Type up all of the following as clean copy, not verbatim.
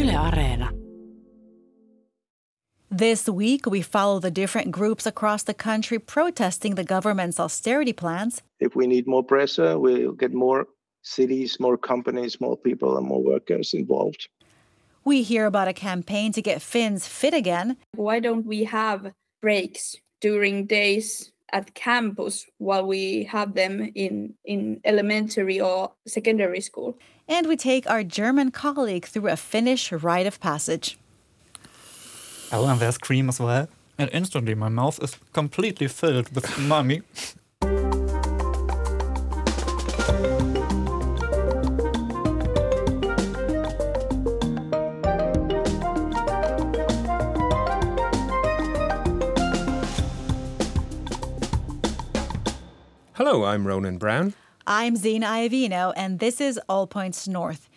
Yle Areena. This week, we follow the different groups across the country protesting the government's austerity plans. If we need more pressure, we'll get more cities, more companies, more people and more workers involved. We hear about a campaign to get Finns fit again. Why don't we have breaks during days at campus while we have them in elementary or secondary school? And we take our German colleague through a Finnish rite of passage. Oh, and there's cream as well. And instantly my mouth is completely filled with umami. Hello, I'm Ronan Brown. I'm Zena Iovino, and this is All Points North.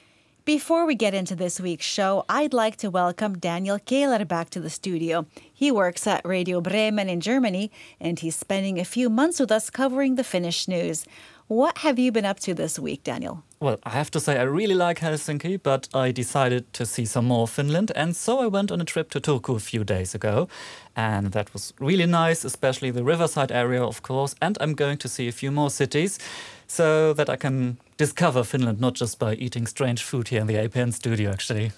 Before we get into this week's show, I'd like to welcome Daniel Kähler back to the studio. He works at Radio Bremen in Germany, and he's spending a few months with us covering the Finnish news. What have you been up to this week, Daniel? Well, I have to say I really like Helsinki, but I decided to see some more Finland. And so I went on a trip to Turku a few days ago. And that was really nice, especially the riverside area, of course. And I'm going to see a few more cities so that I can discover Finland, not just by eating strange food here in the APN studio, actually.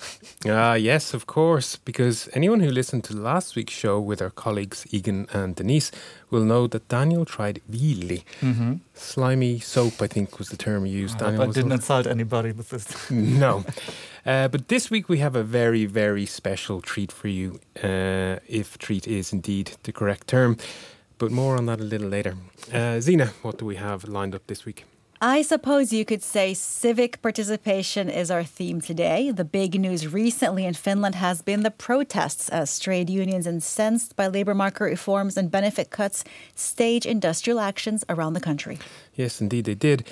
Yes, of course, because anyone who listened to last week's show with our colleagues Egan and Denise will know that Daniel tried viili. Mm-hmm. Slimy soap, I think, was the term you used. Daniel didn't insult anybody with this. No. But this week we have a very, very special treat for you, if treat is indeed the correct term. But more on that a little later. Zena, what do we have lined up this week? I suppose you could say civic participation is our theme today. The big news recently in Finland has been the protests as trade unions incensed by labour market reforms and benefit cuts stage industrial actions around the country. Yes, indeed they did.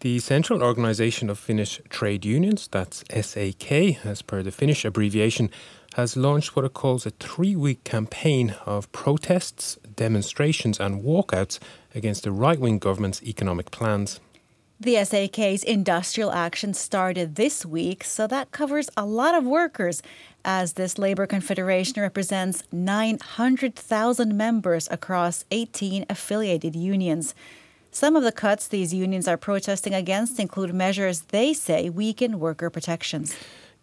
The Central Organisation of Finnish Trade Unions, that's SAK, as per the Finnish abbreviation, has launched what it calls a 3-week campaign of protests, demonstrations and walkouts against the right-wing government's economic plans. The SAK's industrial action started this week, so that covers a lot of workers, as this Labour Confederation represents 900,000 members across 18 affiliated unions. Some of the cuts these unions are protesting against include measures they say weaken worker protections.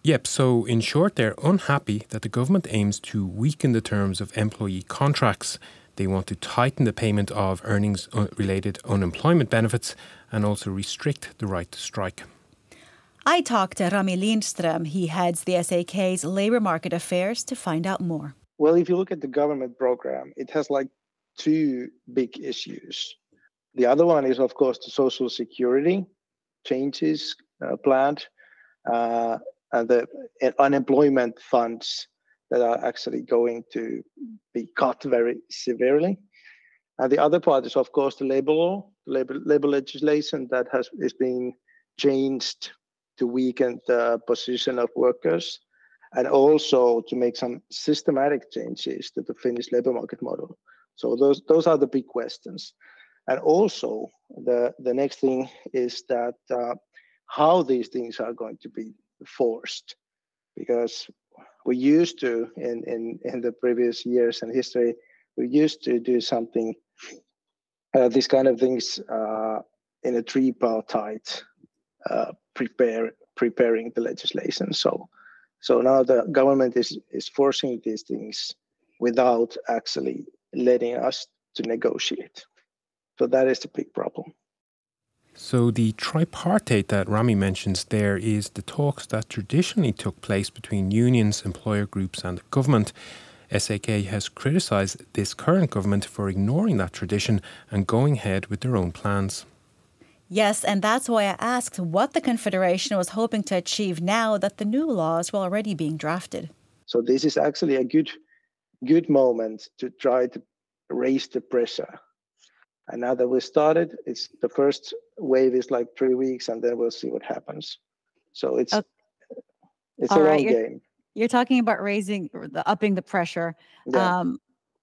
Yep, so in short, they're unhappy that the government aims to weaken the terms of employee contracts. They want to tighten the payment of earnings-related unemployment benefits and also restrict the right to strike. I talked to Rami Lindström. He heads the SAK's labour market affairs to find out more. Well, if you look at the government programme, it has like two big issues. The other one is, of course, the social security changes planned and the unemployment funds that are actually going to be cut very severely. And the other part is, of course, the labor law, labor legislation that is being changed to weaken the position of workers and also to make some systematic changes to the Finnish labor market model. So those are the big questions. And also, the next thing is that how these things are going to be enforced, because we used to, in the previous years and history, we used to do something, these kind of things in a tripartite, preparing the legislation. So now the government is forcing these things without actually letting us to negotiate. So that is the big problem. So the tripartite that Rami mentions there is the talks that traditionally took place between unions, employer groups and the government. SAK has criticised this current government for ignoring that tradition and going ahead with their own plans. Yes, and that's why I asked what the Confederation was hoping to achieve now that the new laws were already being drafted. So this is actually a good moment to try to raise the pressure. And now that we started, it's the first wave is like 3 weeks, and then we'll see what happens. So it's all a right. Long game. You're talking about upping the pressure. Yeah.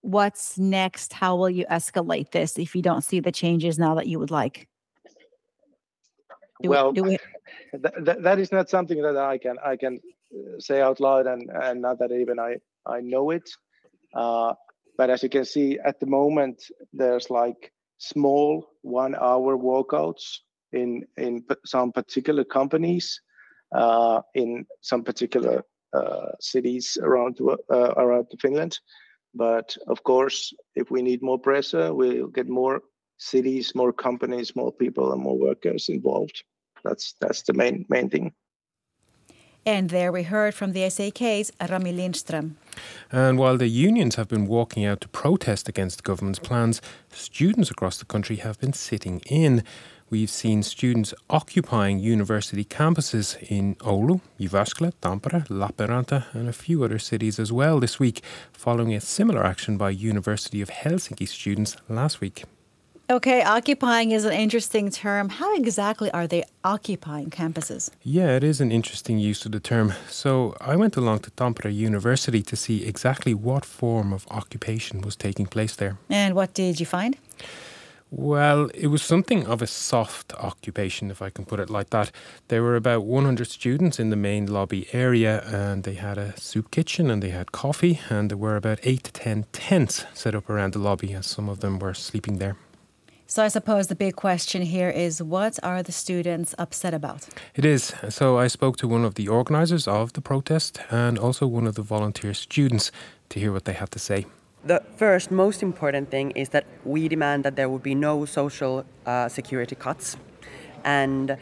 What's next? How will you escalate this if you don't see the changes now that you would like? That is not something that I can say out loud and not that even I know it. But as you can see at the moment, there's like small 1 hour workouts in some particular companies, in some particular cities around Finland. But of course, if we need more pressure, we'll get more cities, more companies, more people and more workers involved. That's the main thing. And there we heard from the SAK's Rami Lindström. And while the unions have been walking out to protest against the government's plans, students across the country have been sitting in. We've seen students occupying university campuses in Oulu, Jyväskylä, Tampere, Lappeenranta and a few other cities as well this week, following a similar action by University of Helsinki students last week. Okay, occupying is an interesting term. How exactly are they occupying campuses? Yeah, it is an interesting use of the term. So I went along to Tampere University to see exactly what form of occupation was taking place there. And what did you find? Well, it was something of a soft occupation, if I can put it like that. There were about 100 students in the main lobby area, and they had a soup kitchen and they had coffee, and there were about 8 to 10 tents set up around the lobby, and some of them were sleeping there. So I suppose the big question here is, what are the students upset about? It is. So I spoke to one of the organisers of the protest and also one of the volunteer students to hear what they had to say. The first most important thing is that we demand that there would be no social security cuts. And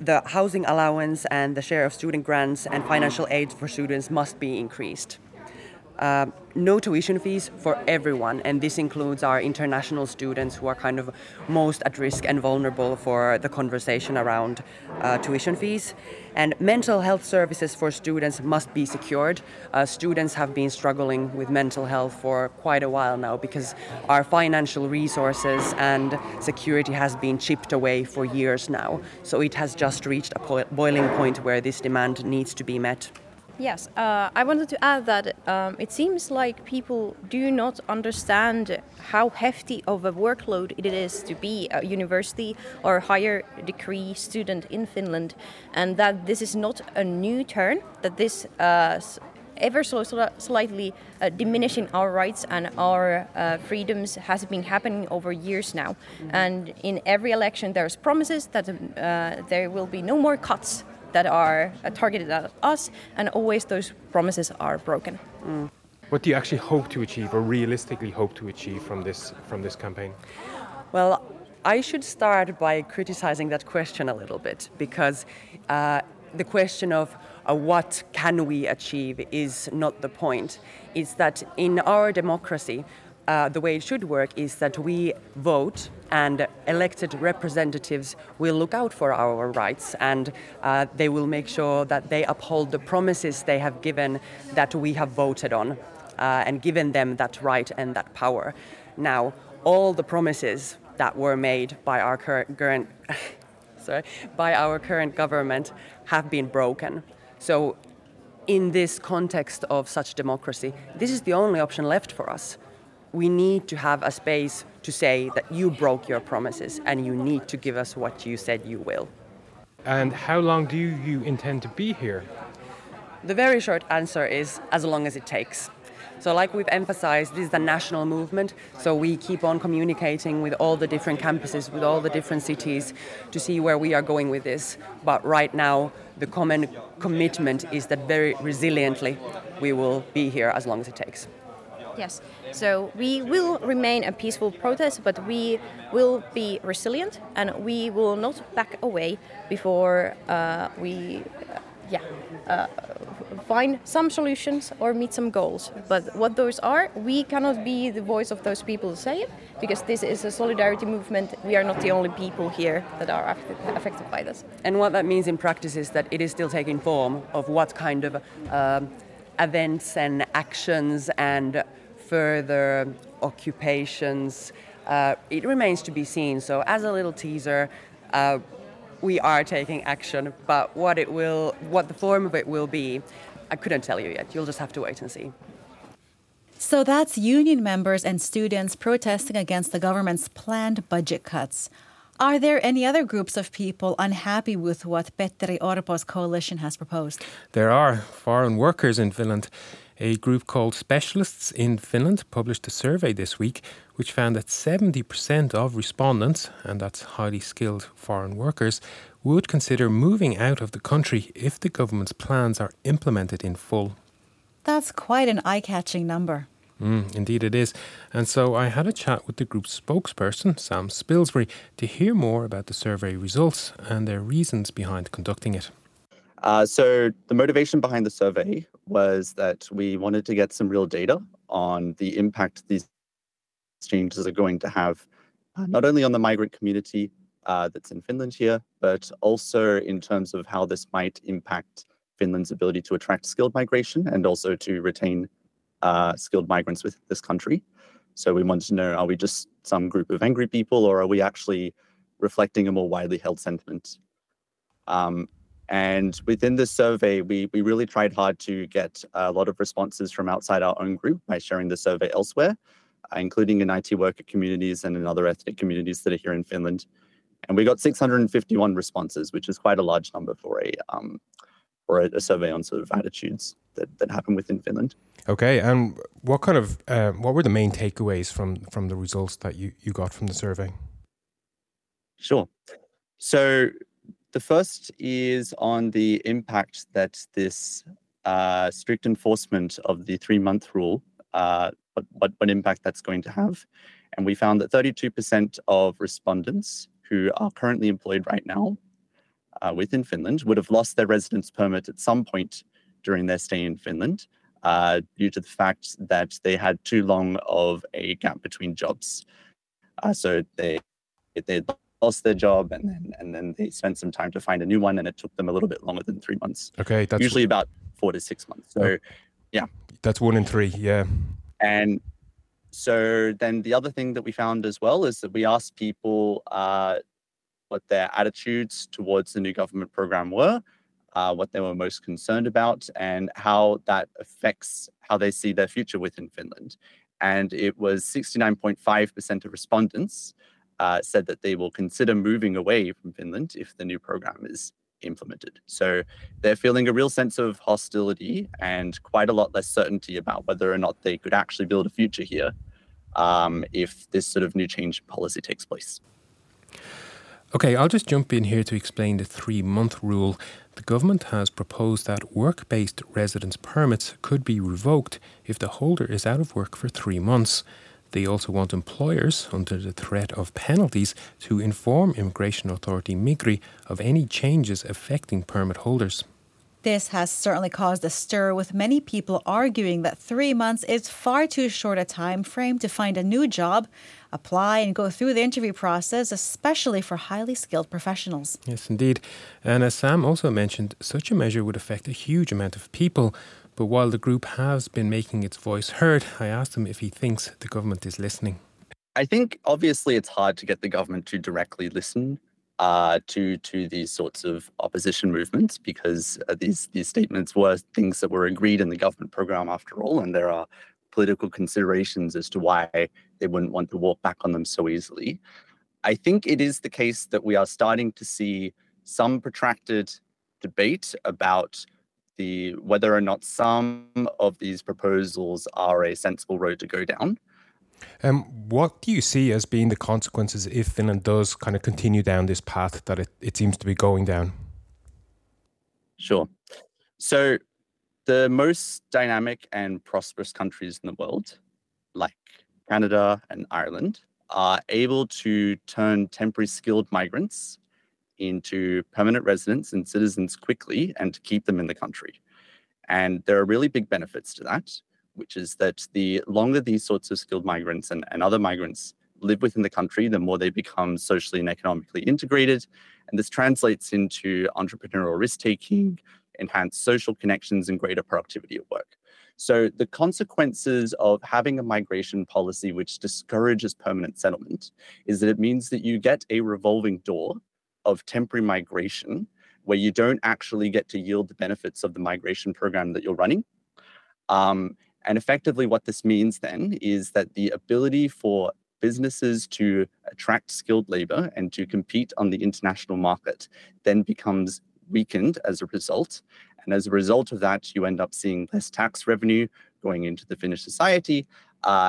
the housing allowance and the share of student grants and financial aid for students must be increased. No tuition fees for everyone, and this includes our international students who are kind of most at risk and vulnerable for the conversation around tuition fees. And mental health services for students must be secured. Students have been struggling with mental health for quite a while now because our financial resources and security has been chipped away for years now. So it has just reached a boiling point where this demand needs to be met. Yes, I wanted to add that it seems like people do not understand how hefty of a workload it is to be a university or higher degree student in Finland, and that this is not a new turn, that this ever so slightly diminishing our rights and our freedoms has been happening over years now. Mm-hmm. And in every election there's promises that there will be no more cuts that are targeted at us, and always those promises are broken. Mm. What do you actually hope to achieve, or realistically hope to achieve from this campaign? Well, I should start by criticizing that question a little bit, because the question of what can we achieve is not the point. It's that in our democracy, the way it should work is that we vote and elected representatives will look out for our rights, and they will make sure that they uphold the promises they have given that we have voted on and given them that right and that power. Now, all the promises that were made by our current government have been broken. So in this context of such democracy, this is the only option left for us. We need to have a space to say that you broke your promises and you need to give us what you said you will. And how long do you intend to be here? The very short answer is as long as it takes. So like we've emphasized, this is a national movement, so we keep on communicating with all the different campuses, with all the different cities to see where we are going with this. But right now, the common commitment is that very resiliently we will be here as long as it takes. Yes, so we will remain a peaceful protest, but we will be resilient and we will not back away before we find some solutions or meet some goals. But what those are, we cannot be the voice of those people who say it, because this is a solidarity movement. We are not the only people here that are affected by this. And what that means in practice is that it is still taking form of what kind of events and actions and further occupations. It remains to be seen. So as a little teaser, we are taking action, but what the form of it will be, I couldn't tell you yet. You'll just have to wait and see. So that's union members and students protesting against the government's planned budget cuts. Are there any other groups of people unhappy with what Petteri Orpo's coalition has proposed? There are. Foreign workers in Finland. A group called Specialists in Finland published a survey this week which found that 70% of respondents, and that's highly skilled foreign workers, would consider moving out of the country if the government's plans are implemented in full. That's quite an eye-catching number. Indeed it is. And so I had a chat with the group's spokesperson, Sam Spilsbury, to hear more about the survey results and their reasons behind conducting it. So the motivation behind the survey was that we wanted to get some real data on the impact these changes are going to have, not only on the migrant community that's in Finland here, but also in terms of how this might impact Finland's ability to attract skilled migration and also to retain skilled migrants within this country. So we wanted to know, are we just some group of angry people, or are we actually reflecting a more widely held sentiment? And within this survey, we really tried hard to get a lot of responses from outside our own group by sharing the survey elsewhere, including in IT worker communities and in other ethnic communities that are here in Finland. And we got 651 responses, which is quite a large number for a survey on sort of attitudes that happen within Finland. Okay, and what were the main takeaways from the results that you got from the survey? Sure. So the first is on the impact that this strict enforcement of the 3-month rule, what impact that's going to have. And we found that 32% of respondents who are currently employed right now within Finland would have lost their residence permit at some point during their stay in Finland due to the fact that they had too long of a gap between jobs. So they lost their job and then they spent some time to find a new one, and it took them a little bit longer than 3 months. Okay, that's usually about 4 to 6 months. So, yeah. That's 1 in 3, yeah. And so then the other thing that we found as well is that we asked people what their attitudes towards the new government program were, what they were most concerned about, and how that affects how they see their future within Finland. And it was 69.5% of respondents said that they will consider moving away from Finland if the new program is implemented. So they're feeling a real sense of hostility and quite a lot less certainty about whether or not they could actually build a future here if this sort of new change policy takes place. Okay, I'll just jump in here to explain the 3-month rule. The government has proposed that work-based residence permits could be revoked if the holder is out of work for 3 months. They also want employers, under the threat of penalties, to inform Immigration Authority Migri of any changes affecting permit holders. This has certainly caused a stir, with many people arguing that 3 months is far too short a time frame to find a new job, apply and go through the interview process, especially for highly skilled professionals. Yes, indeed. And as Sam also mentioned, such a measure would affect a huge amount of people. But while the group has been making its voice heard, I asked him if he thinks the government is listening. I think obviously it's hard to get the government to directly listen to these sorts of opposition movements, because these statements were things that were agreed in the government programme after all, and there are political considerations as to why they wouldn't want to walk back on them so easily. I think it is the case that we are starting to see some protracted debate about whether or not some of these proposals are a sensible road to go down. What do you see as being the consequences if Finland does kind of continue down this path that it seems to be going down? Sure. So the most dynamic and prosperous countries in the world, like Canada and Ireland, are able to turn temporary skilled migrants into permanent residents and citizens quickly and to keep them in the country. And there are really big benefits to that, which is that the longer these sorts of skilled migrants and other migrants live within the country, the more they become socially and economically integrated. And this translates into entrepreneurial risk-taking, enhanced social connections, and greater productivity at work. So the consequences of having a migration policy which discourages permanent settlement is that it means that you get a revolving door of temporary migration, where you don't actually get to yield the benefits of the migration program that you're running. And effectively what this means then is that the ability for businesses to attract skilled labor and to compete on the international market then becomes weakened as a result. And as a result of that, you end up seeing less tax revenue going into the Finnish society,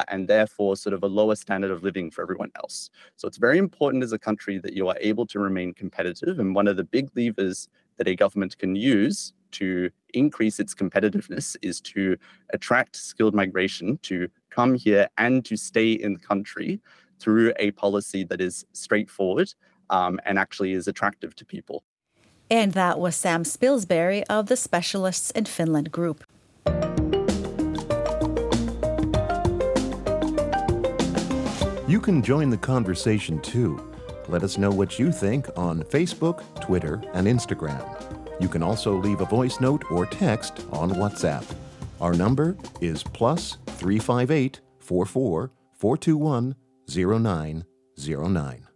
and therefore sort of a lower standard of living for everyone else. So it's very important as a country that you are able to remain competitive. And one of the big levers that a government can use to increase its competitiveness is to attract skilled migration to come here and to stay in the country through a policy that is straightforward, and actually is attractive to people. And that was Sam Spilsbury of the Specialists in Finland group. You can join the conversation too. Let us know what you think on Facebook, Twitter, and Instagram. You can also leave a voice note or text on WhatsApp. Our number is +358 44 421 0909.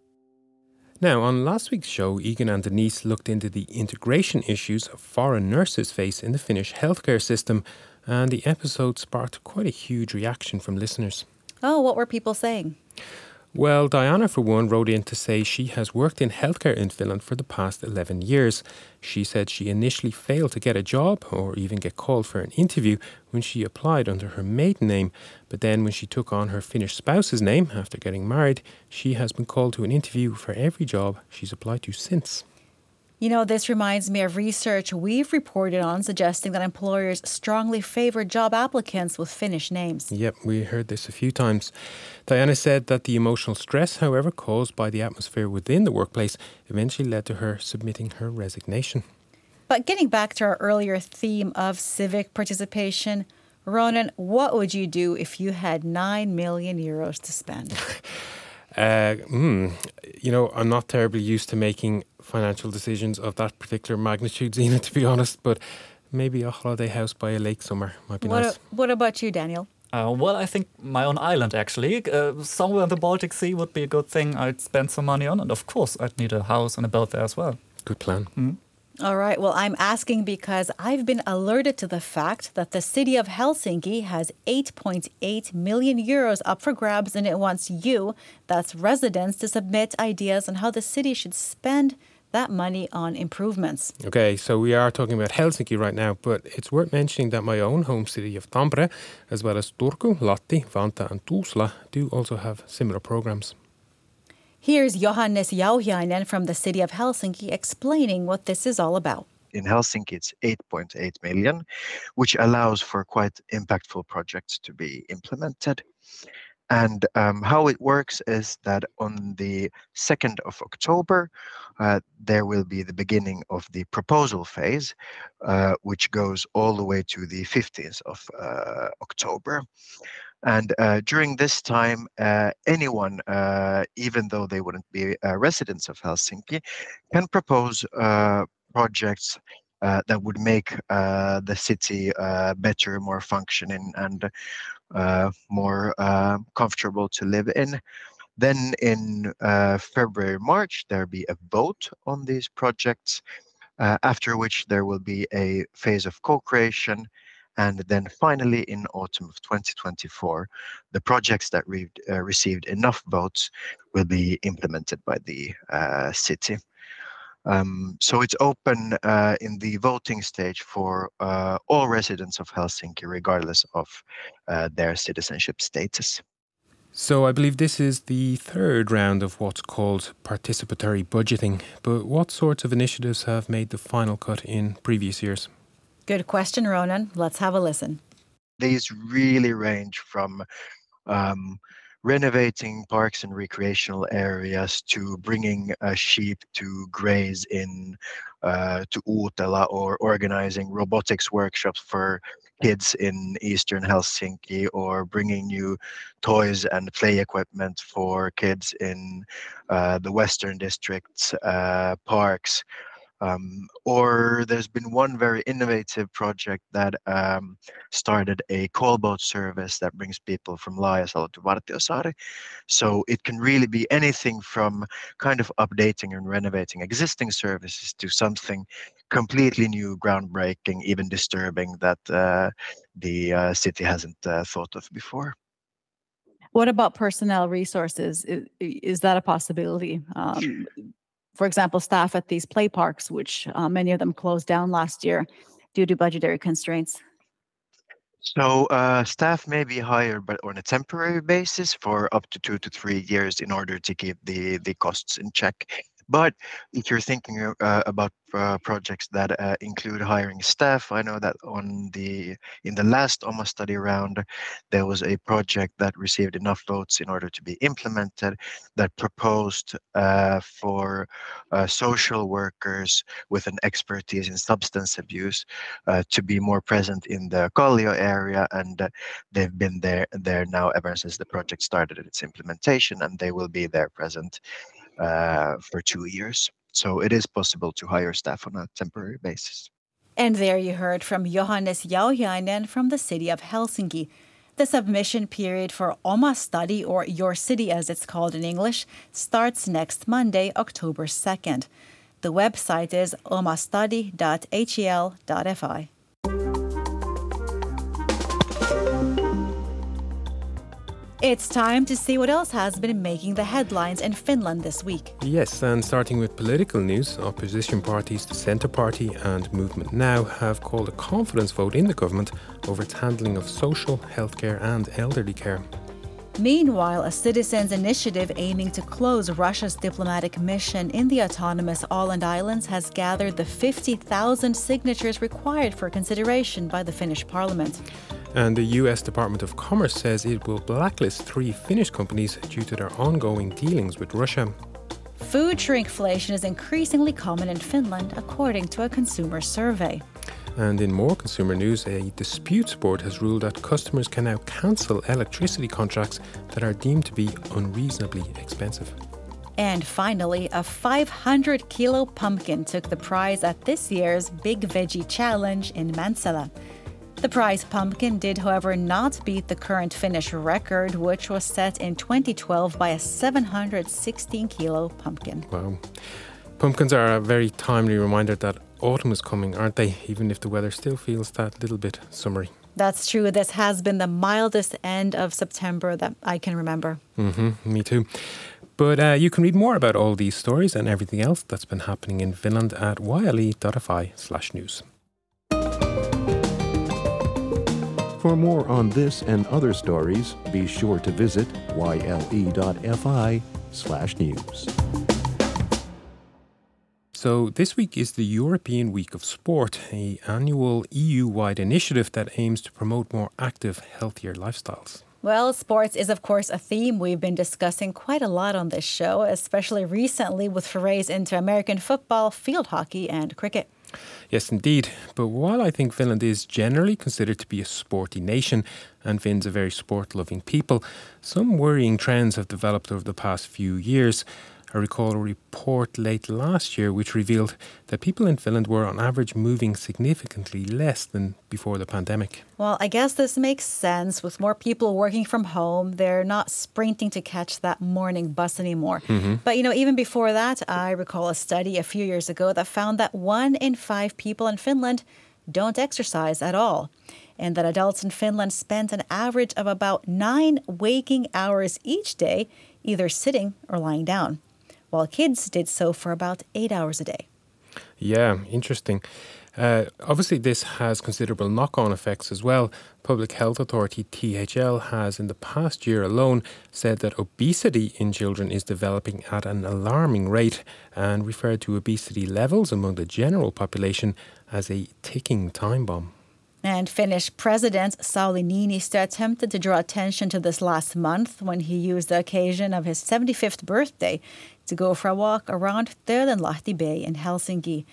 Now, on last week's show, Egan and Denise looked into the integration issues foreign nurses face in the Finnish healthcare system, and the episode sparked quite a huge reaction from listeners. Oh, what were people saying? Well, Diana, for one, wrote in to say she has worked in healthcare in Finland for the past 11 years. She said she initially failed to get a job or even get called for an interview when she applied under her maiden name. But then when she took on her Finnish spouse's name after getting married, she has been called to an interview for every job she's applied to since. You know, this reminds me of research we've reported on suggesting that employers strongly favor job applicants with Finnish names. Yep, we heard this a few times. Diana said that the emotional stress, however, caused by the atmosphere within the workplace eventually led to her submitting her resignation. But getting back to our earlier theme of civic participation, Ronan, what would you do if you had 9 million euros to spend? You know, I'm not terribly used to making financial decisions of that particular magnitude, Zena, to be honest, but maybe a holiday house by a lake somewhere might be nice. What about you, Daniel? Well, I think my own island, actually. Somewhere in the Baltic Sea would be a good thing I'd spend some money on, and of course I'd need a house and a boat there as well. Good plan. Mm. All right, well, I'm asking because I've been alerted to the fact that the city of Helsinki has 8.8 million euros up for grabs, and it wants you, that's residents, to submit ideas on how the city should spend that money on improvements. Okay, so we are talking about Helsinki right now, but it's worth mentioning that my own home city of Tampere, as well as Turku, Lahti, Vantaa and Tuusla, do also have similar programs. Here's Johannes Jauhiainen from the city of Helsinki explaining what this is all about. In Helsinki, it's 8.8 million, which allows for quite impactful projects to be implemented. And how it works is that on the 2nd of October, there will be the beginning of the proposal phase, which goes all the way to the 15th of October. And during this time, anyone, even though they wouldn't be residents of Helsinki, can propose projects that would make the city better, more functioning, and more comfortable to live in. Then in February, March, there'll be a vote on these projects, after which there will be a phase of co-creation. And then finally, in autumn of 2024, the projects that received enough votes will be implemented by the city. So it's open in the voting stage for all residents of Helsinki, regardless of their citizenship status. So I believe this is the third round of what's called participatory budgeting. But what sorts of initiatives have made the final cut in previous years? Good question, Ronan. Let's have a listen. These really range from renovating parks and recreational areas to bringing sheep to graze in to Uutela, or organizing robotics workshops for kids in eastern Helsinki, or bringing new toys and play equipment for kids in the western district's parks. Or there's been one very innovative project that started a call boat service that brings people from Laajasalo to Vartiosaari. So it can really be anything from kind of updating and renovating existing services to something completely new, groundbreaking, even disturbing that the city hasn't thought of before. What about personnel resources? Is that a possibility? For example, staff at these play parks, which many of them closed down last year due to budgetary constraints. So staff may be hired, but on a temporary basis for up to 2 to 3 years in order to keep the costs in check. But if you're thinking about projects that include hiring staff, I know that in the last OMA study round, there was a project that received enough votes in order to be implemented that proposed for social workers with an expertise in substance abuse to be more present in the Kallio area, and they've been there now ever since the project started its implementation, and they will be there present for 2 years. So it is possible to hire staff on a temporary basis. And there you heard from Johannes Jauhiainen from the city of Helsinki. The submission period for OMA study, or Your City as it's called in English, starts next Monday, October 2nd. The website is omastudy.hel.fi. It's time to see what else has been making the headlines in Finland this week. Yes, and starting with political news, opposition parties, the Centre Party and Movement Now have called a confidence vote in the government over its handling of social, healthcare and elderly care. Meanwhile, a citizens' initiative aiming to close Russia's diplomatic mission in the autonomous Åland Islands has gathered the 50,000 signatures required for consideration by the Finnish parliament. And the US Department of Commerce says it will blacklist 3 Finnish companies due to their ongoing dealings with Russia. Food shrinkflation is increasingly common in Finland, according to a consumer survey. And in more consumer news, a disputes board has ruled that customers can now cancel electricity contracts that are deemed to be unreasonably expensive. And finally, a 500-kilo pumpkin took the prize at this year's Big Veggie Challenge in Mansala. The prize pumpkin did, however, not beat the current Finnish record, which was set in 2012 by a 716-kilo pumpkin. Wow. Pumpkins are a very timely reminder that autumn is coming, aren't they? Even if the weather still feels that little bit summery. That's true. This has been the mildest end of September that I can remember. Mm-hmm, me too. But you can read more about all these stories and everything else that's been happening in Finland at viili.fi/news. For more on this and other stories, be sure to visit yle.fi/news. So this week is the European Week of Sport, an annual EU-wide initiative that aims to promote more active, healthier lifestyles. Well, sports is, of course, a theme we've been discussing quite a lot on this show, especially recently with forays into American football, field hockey and cricket. Yes, indeed. But while I think Finland is generally considered to be a sporty nation and Finns are very sport-loving people, some worrying trends have developed over the past few years. I recall a report late last year which revealed that people in Finland were on average moving significantly less than before the pandemic. Well, I guess this makes sense. With more people working from home, they're not sprinting to catch that morning bus anymore. Mm-hmm. But, even before that, I recall a study a few years ago that found that 1 in 5 people in Finland don't exercise at all, and that adults in Finland spend an average of about 9 waking hours each day, either sitting or lying down, while kids did so for about 8 hours a day. Yeah, interesting. Obviously, this has considerable knock-on effects as well. Public Health Authority THL has in the past year alone said that obesity in children is developing at an alarming rate and referred to obesity levels among the general population as a ticking time bomb. And Finnish President Sauli Niinistö attempted to draw attention to this last month when he used the occasion of his 75th birthday to go for a walk around Tørlenlahti Bay in Helsinki.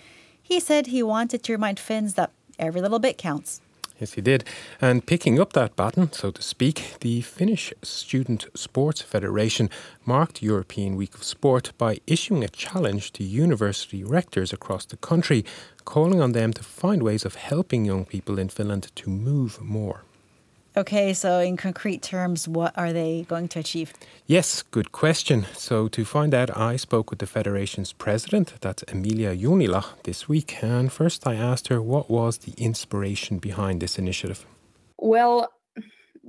He said he wanted to remind Finns that every little bit counts. Yes, he did. And picking up that baton, so to speak, the Finnish Student Sports Federation marked European Week of Sport by issuing a challenge to university rectors across the country, calling on them to find ways of helping young people in Finland to move more. Okay, so in concrete terms, what are they going to achieve? Yes, good question. So to find out, I spoke with the Federation's president, that's Emilia Junila, this week. And first I asked her, what was the inspiration behind this initiative? Well,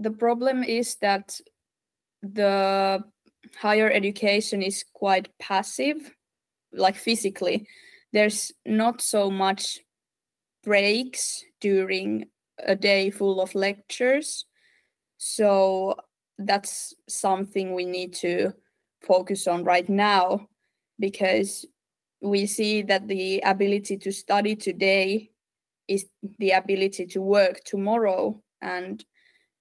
the problem is that the higher education is quite passive, like physically. There's not so much breaks during a day full of lectures. So that's something we need to focus on right now, because we see that the ability to study today is the ability to work tomorrow. And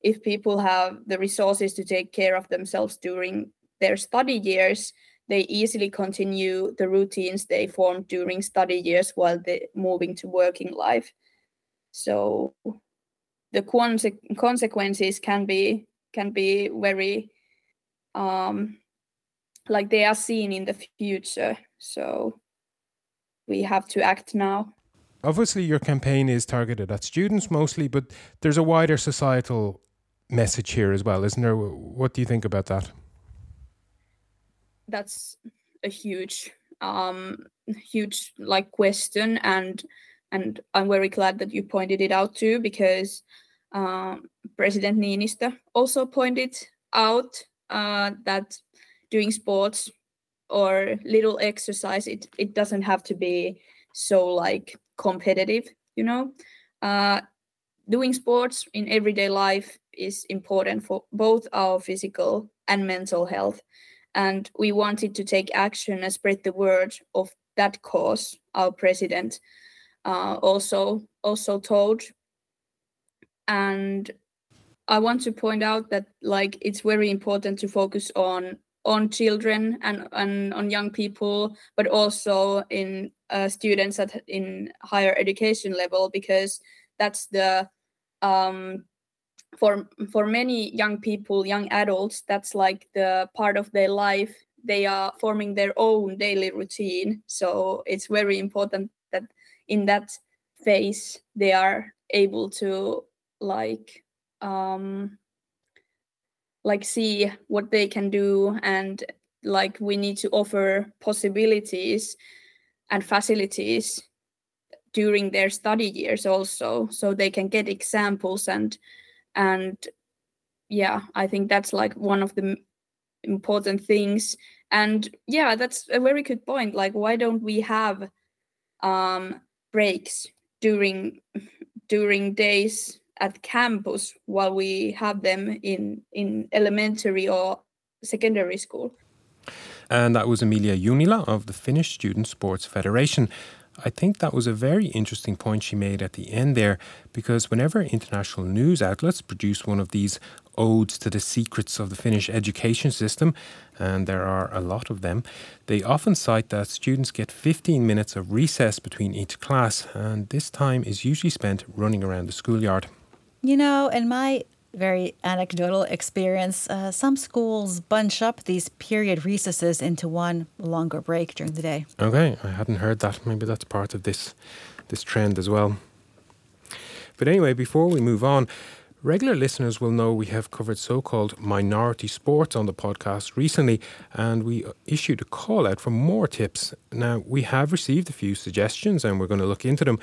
if people have the resources to take care of themselves during their study years, they easily continue the routines they formed during study years while they moving to working life. So the consequences can be very, like they are seen in the future. So we have to act now. Obviously, your campaign is targeted at students mostly, but there's a wider societal message here as well, isn't there? What do you think about that? That's a huge like question, and I'm very glad that you pointed it out too, because President Niinistö also pointed out that doing sports or little exercise, it doesn't have to be so like competitive, you know. Doing sports in everyday life is important for both our physical and mental health. And we wanted to take action and spread the word of that cause. Our president also told. And I want to point out that like it's very important to focus on children and on young people, but also in students in higher education level, because that's the for many young people, young adults, that's like the part of their life. They are forming their own daily routine. So it's very important that in that phase, they are able to like see what they can do. And like we need to offer possibilities and facilities during their study years also, so they can get examples and yeah, I think that's like one of the important things. And yeah, that's a very good point. Like, why don't we have breaks during days at campus while we have them in elementary or secondary school? And that was Emilia Junila of the Finnish Student Sports Federation. I think that was a very interesting point she made at the end there, because whenever international news outlets produce one of these odes to the secrets of the Finnish education system, and there are a lot of them, they often cite that students get 15 minutes of recess between each class, and this time is usually spent running around the schoolyard. You know, in my very anecdotal experience, some schools bunch up these period recesses into one longer break during the day. Okay, I hadn't heard that. Maybe that's part of this trend as well. But anyway, before we move on, regular listeners will know we have covered so-called minority sports on the podcast recently, and we issued a call out for more tips. Now, we have received a few suggestions and we're going to look into them,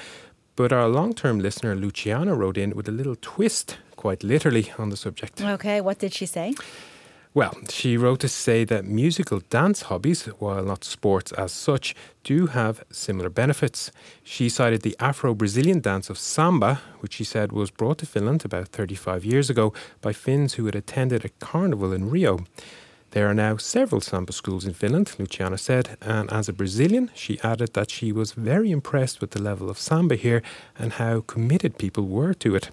but our long-term listener Luciana wrote in with a little twist, quite literally, on the subject. Okay, what did she say? Well, she wrote to say that musical dance hobbies, while not sports as such, do have similar benefits. She cited the Afro-Brazilian dance of samba, which she said was brought to Finland about 35 years ago by Finns who had attended a carnival in Rio. There are now several samba schools in Finland, Luciana said, and as a Brazilian, she added that she was very impressed with the level of samba here and how committed people were to it.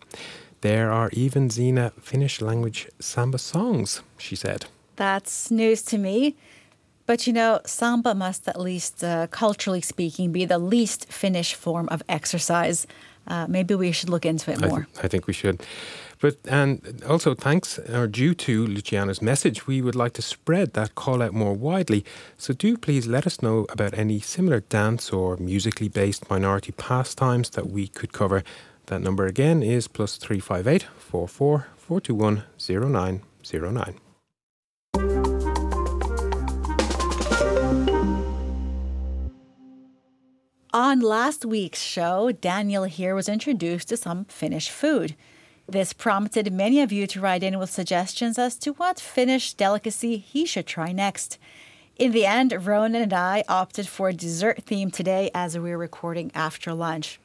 There are even, Zena, Finnish language samba songs, she said. That's news to me. But, you know, samba must at least, culturally speaking, be the least Finnish form of exercise. Maybe we should look into it more. I think we should. And also thanks, or due to Luciana's message, we would like to spread that call out more widely. So do please let us know about any similar dance or musically based minority pastimes that we could cover. That number again is +358 44 421 0909. On last week's show, Daniel here was introduced to some Finnish food. This prompted many of you to write in with suggestions as to what Finnish delicacy he should try next. In the end, Ronan and I opted for a dessert theme today as we were recording after lunch.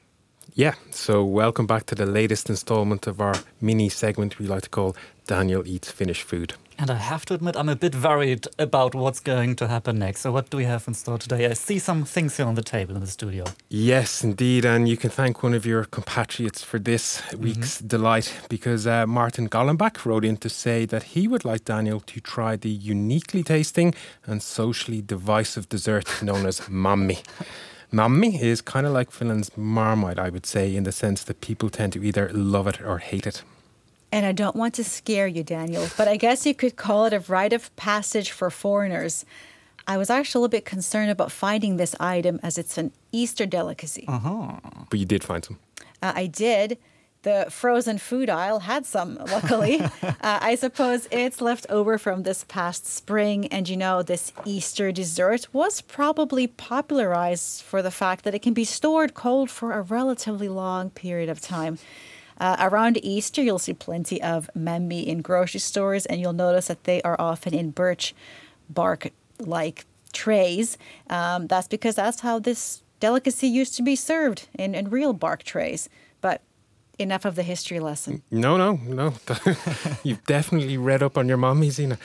Yeah, so welcome back to the latest installment of our mini segment we like to call Daniel Eats Finnish Food. And I have to admit, I'm a bit worried about what's going to happen next. So what do we have in store today? I see some things here on the table in the studio. Yes, indeed. And you can thank one of your compatriots for this week's delight, because Martin Gollenbach wrote in to say that he would like Daniel to try the uniquely tasting and socially divisive dessert known as Mämmi. Mämmi is kind of like Finland's Marmite, I would say, in the sense that people tend to either love it or hate it. And I don't want to scare you, Daniel, but I guess you could call it a rite of passage for foreigners. I was actually a little bit concerned about finding this item as it's an Easter delicacy. But you did find some. I did. The frozen food aisle had some, luckily. I suppose it's left over from this past spring. And, you know, this Easter dessert was probably popularized for the fact that it can be stored cold for a relatively long period of time. Around Easter, you'll see plenty of mämmi in grocery stores, and you'll notice that they are often in birch bark-like trays. That's because that's how this delicacy used to be served, in real bark trays. But enough of the history lesson. No. You've definitely read up on your Mämmi, Zena.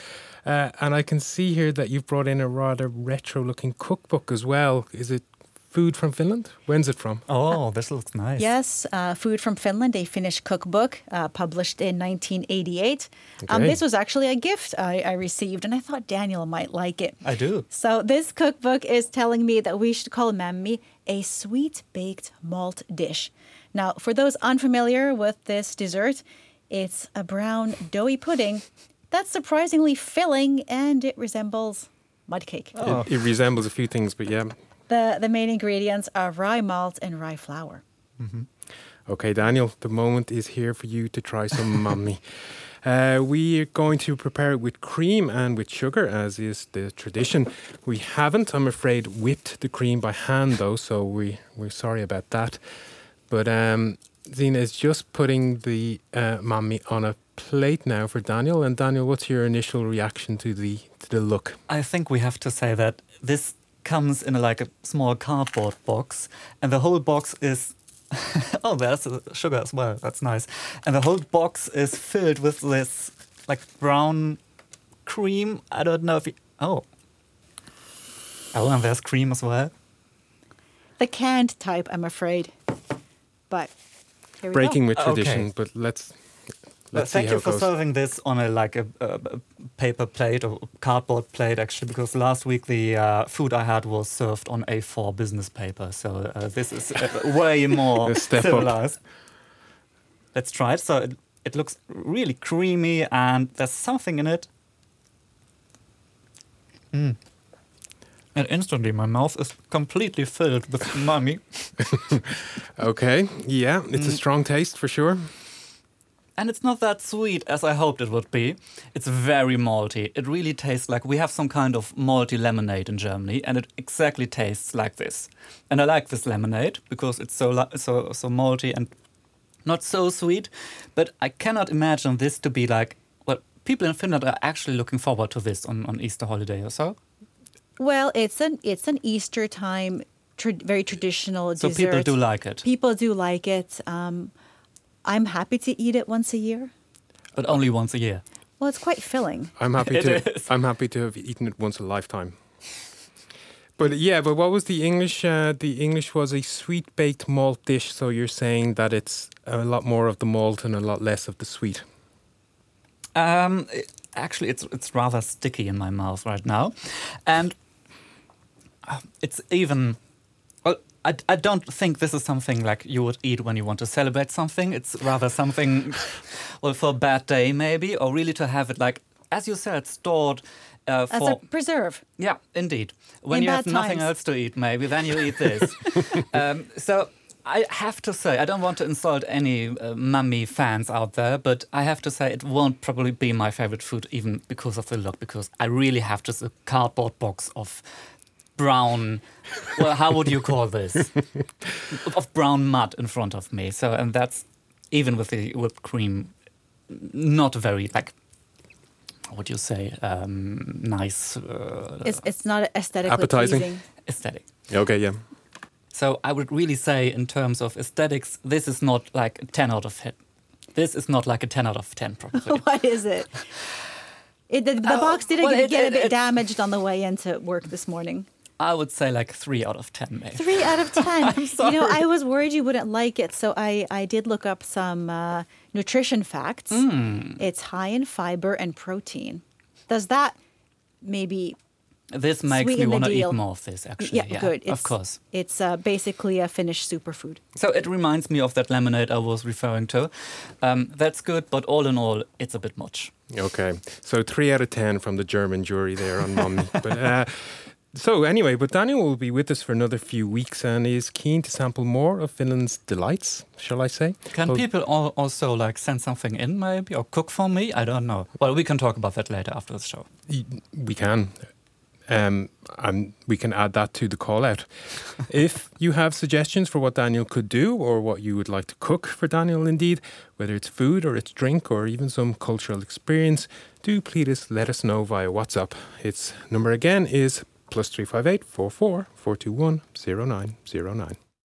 And I can see here that you've brought in a rather retro-looking cookbook as well. Is it Food from Finland? When's it from? Oh, this looks nice. Yes, Food from Finland, a Finnish cookbook published in 1988. Okay. This was actually a gift I received, and I thought Daniel might like it. I do. So this cookbook is telling me that we should call Mämmi a sweet-baked malt dish. Now, for those unfamiliar with this dessert, it's a brown, doughy pudding that's surprisingly filling, and it resembles mud cake. Oh. It resembles a few things, but yeah. The main ingredients are rye malt and rye flour. Okay, Daniel, the moment is here for you to try some Mämmi. We are going to prepare it with cream and with sugar, as is the tradition. We haven't, I'm afraid, whipped the cream by hand, though, so we're sorry about that. But Zena is just putting the Mämmi on a plate now for Daniel. And Daniel, what's your initial reaction to the look? I think we have to say that this comes in a small cardboard box, and the whole box is oh, there's sugar as well. That's nice. And the whole box is filled with this brown cream. I don't know if and there's cream as well. The canned type, I'm afraid. But here we breaking go. With tradition, okay. But let's see how it goes. Thank you for serving this on a paper plate or cardboard plate, actually, because last week the food I had was served on A4 business paper. So this is way more civilized. Up. Let's try it. So it looks really creamy, and there's something in it. And instantly my mouth is completely filled with Mämmi. Okay, yeah, it's a strong taste for sure. And it's not that sweet as I hoped it would be. It's very malty. It really tastes like we have some kind of malty lemonade in Germany, and it exactly tastes like this. And I like this lemonade because it's so malty and not so sweet. But I cannot imagine this to be people in Finland are actually looking forward to this on Easter holiday or so. Well, it's an Easter time, very traditional dessert. So people do like it. I'm happy to eat it once a year. But only once a year. Well, it's quite filling. I'm happy to have eaten it once a lifetime. But what was the English? The English was a sweet baked malt dish. So you're saying that it's a lot more of the malt and a lot less of the sweet. Actually, it's rather sticky in my mouth right now. And it's even... Well, I don't think this is something you would eat when you want to celebrate something. It's rather something for a bad day, maybe, or really to have it, as you said, stored for... As a preserve. Yeah, indeed. When you have nothing else to eat, maybe, then you eat this. So... I have to say, I don't want to insult any Mämmi fans out there, but I have to say it won't probably be my favorite food, even because of the look, because I really have just a cardboard box of brown, how would you call this? Of brown mud in front of me. So, and that's even with the whipped cream, not very, like, what would you say, nice. It's not aesthetically appetizing. Pleasing. Aesthetic. Yeah, okay, yeah. So I would really say in terms of aesthetics, this is not like a 10 out of 10. This is not like a 10 out of 10 probably. What is it? The box did get a bit damaged on the way into work this morning. I would say like 3 out of 10 maybe. 3 out of 10. I'm sorry. You know, I was worried you wouldn't like it, so I did look up some nutrition facts. It's high in fiber and protein. Does that maybe This makes me want to eat more of this, actually. Yeah, good. Of course. It's basically a Finnish superfood. So it reminds me of that lemonade I was referring to. That's good, but all in all, it's a bit much. Okay. So 3 out of 10 from the German jury there on Mämmi. But Daniel will be with us for another few weeks and is keen to sample more of Finland's delights, shall I say. Can people also send something in maybe or cook for me? I don't know. Well, we can talk about that later after the show. We can. And we can add that to the call out. If you have suggestions for what Daniel could do or what you would like to cook for Daniel, indeed, whether it's food or it's drink or even some cultural experience, do please let us know via WhatsApp. Its number again is +358 44 421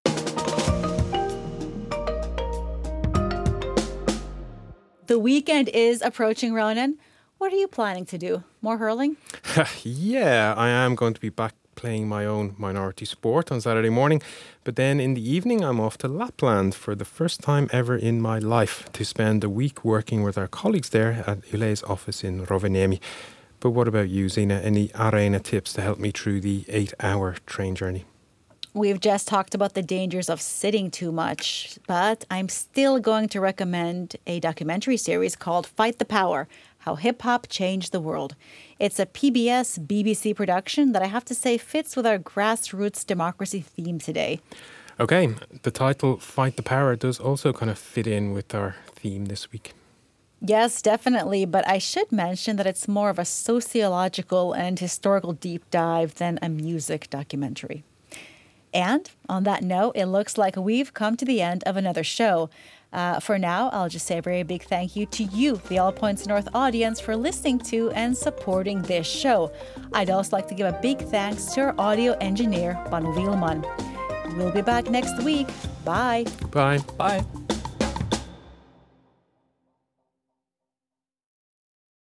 0909. The weekend is approaching, Ronan. What are you planning to do? More hurling? Yeah, I am going to be back playing my own minority sport on Saturday morning. But then in the evening, I'm off to Lapland for the first time ever in my life to spend a week working with our colleagues there at Yle's office in Rovaniemi. But what about you, Zena? Any arena tips to help me through the 8-hour train journey? We've just talked about the dangers of sitting too much, but I'm still going to recommend a documentary series called Fight the Power: How Hip-Hop Changed the World. It's a PBS, BBC production that I have to say fits with our grassroots democracy theme today. Okay, the title Fight the Power does also kind of fit in with our theme this week. Yes, definitely, but I should mention that it's more of a sociological and historical deep dive than a music documentary. And on that note, it looks like we've come to the end of another show. For now, I'll just say a very big thank you to you, the All Points North audience, for listening to and supporting this show. I'd also like to give a big thanks to our audio engineer, Banu Wielman. We'll be back next week. Bye. Bye. Bye.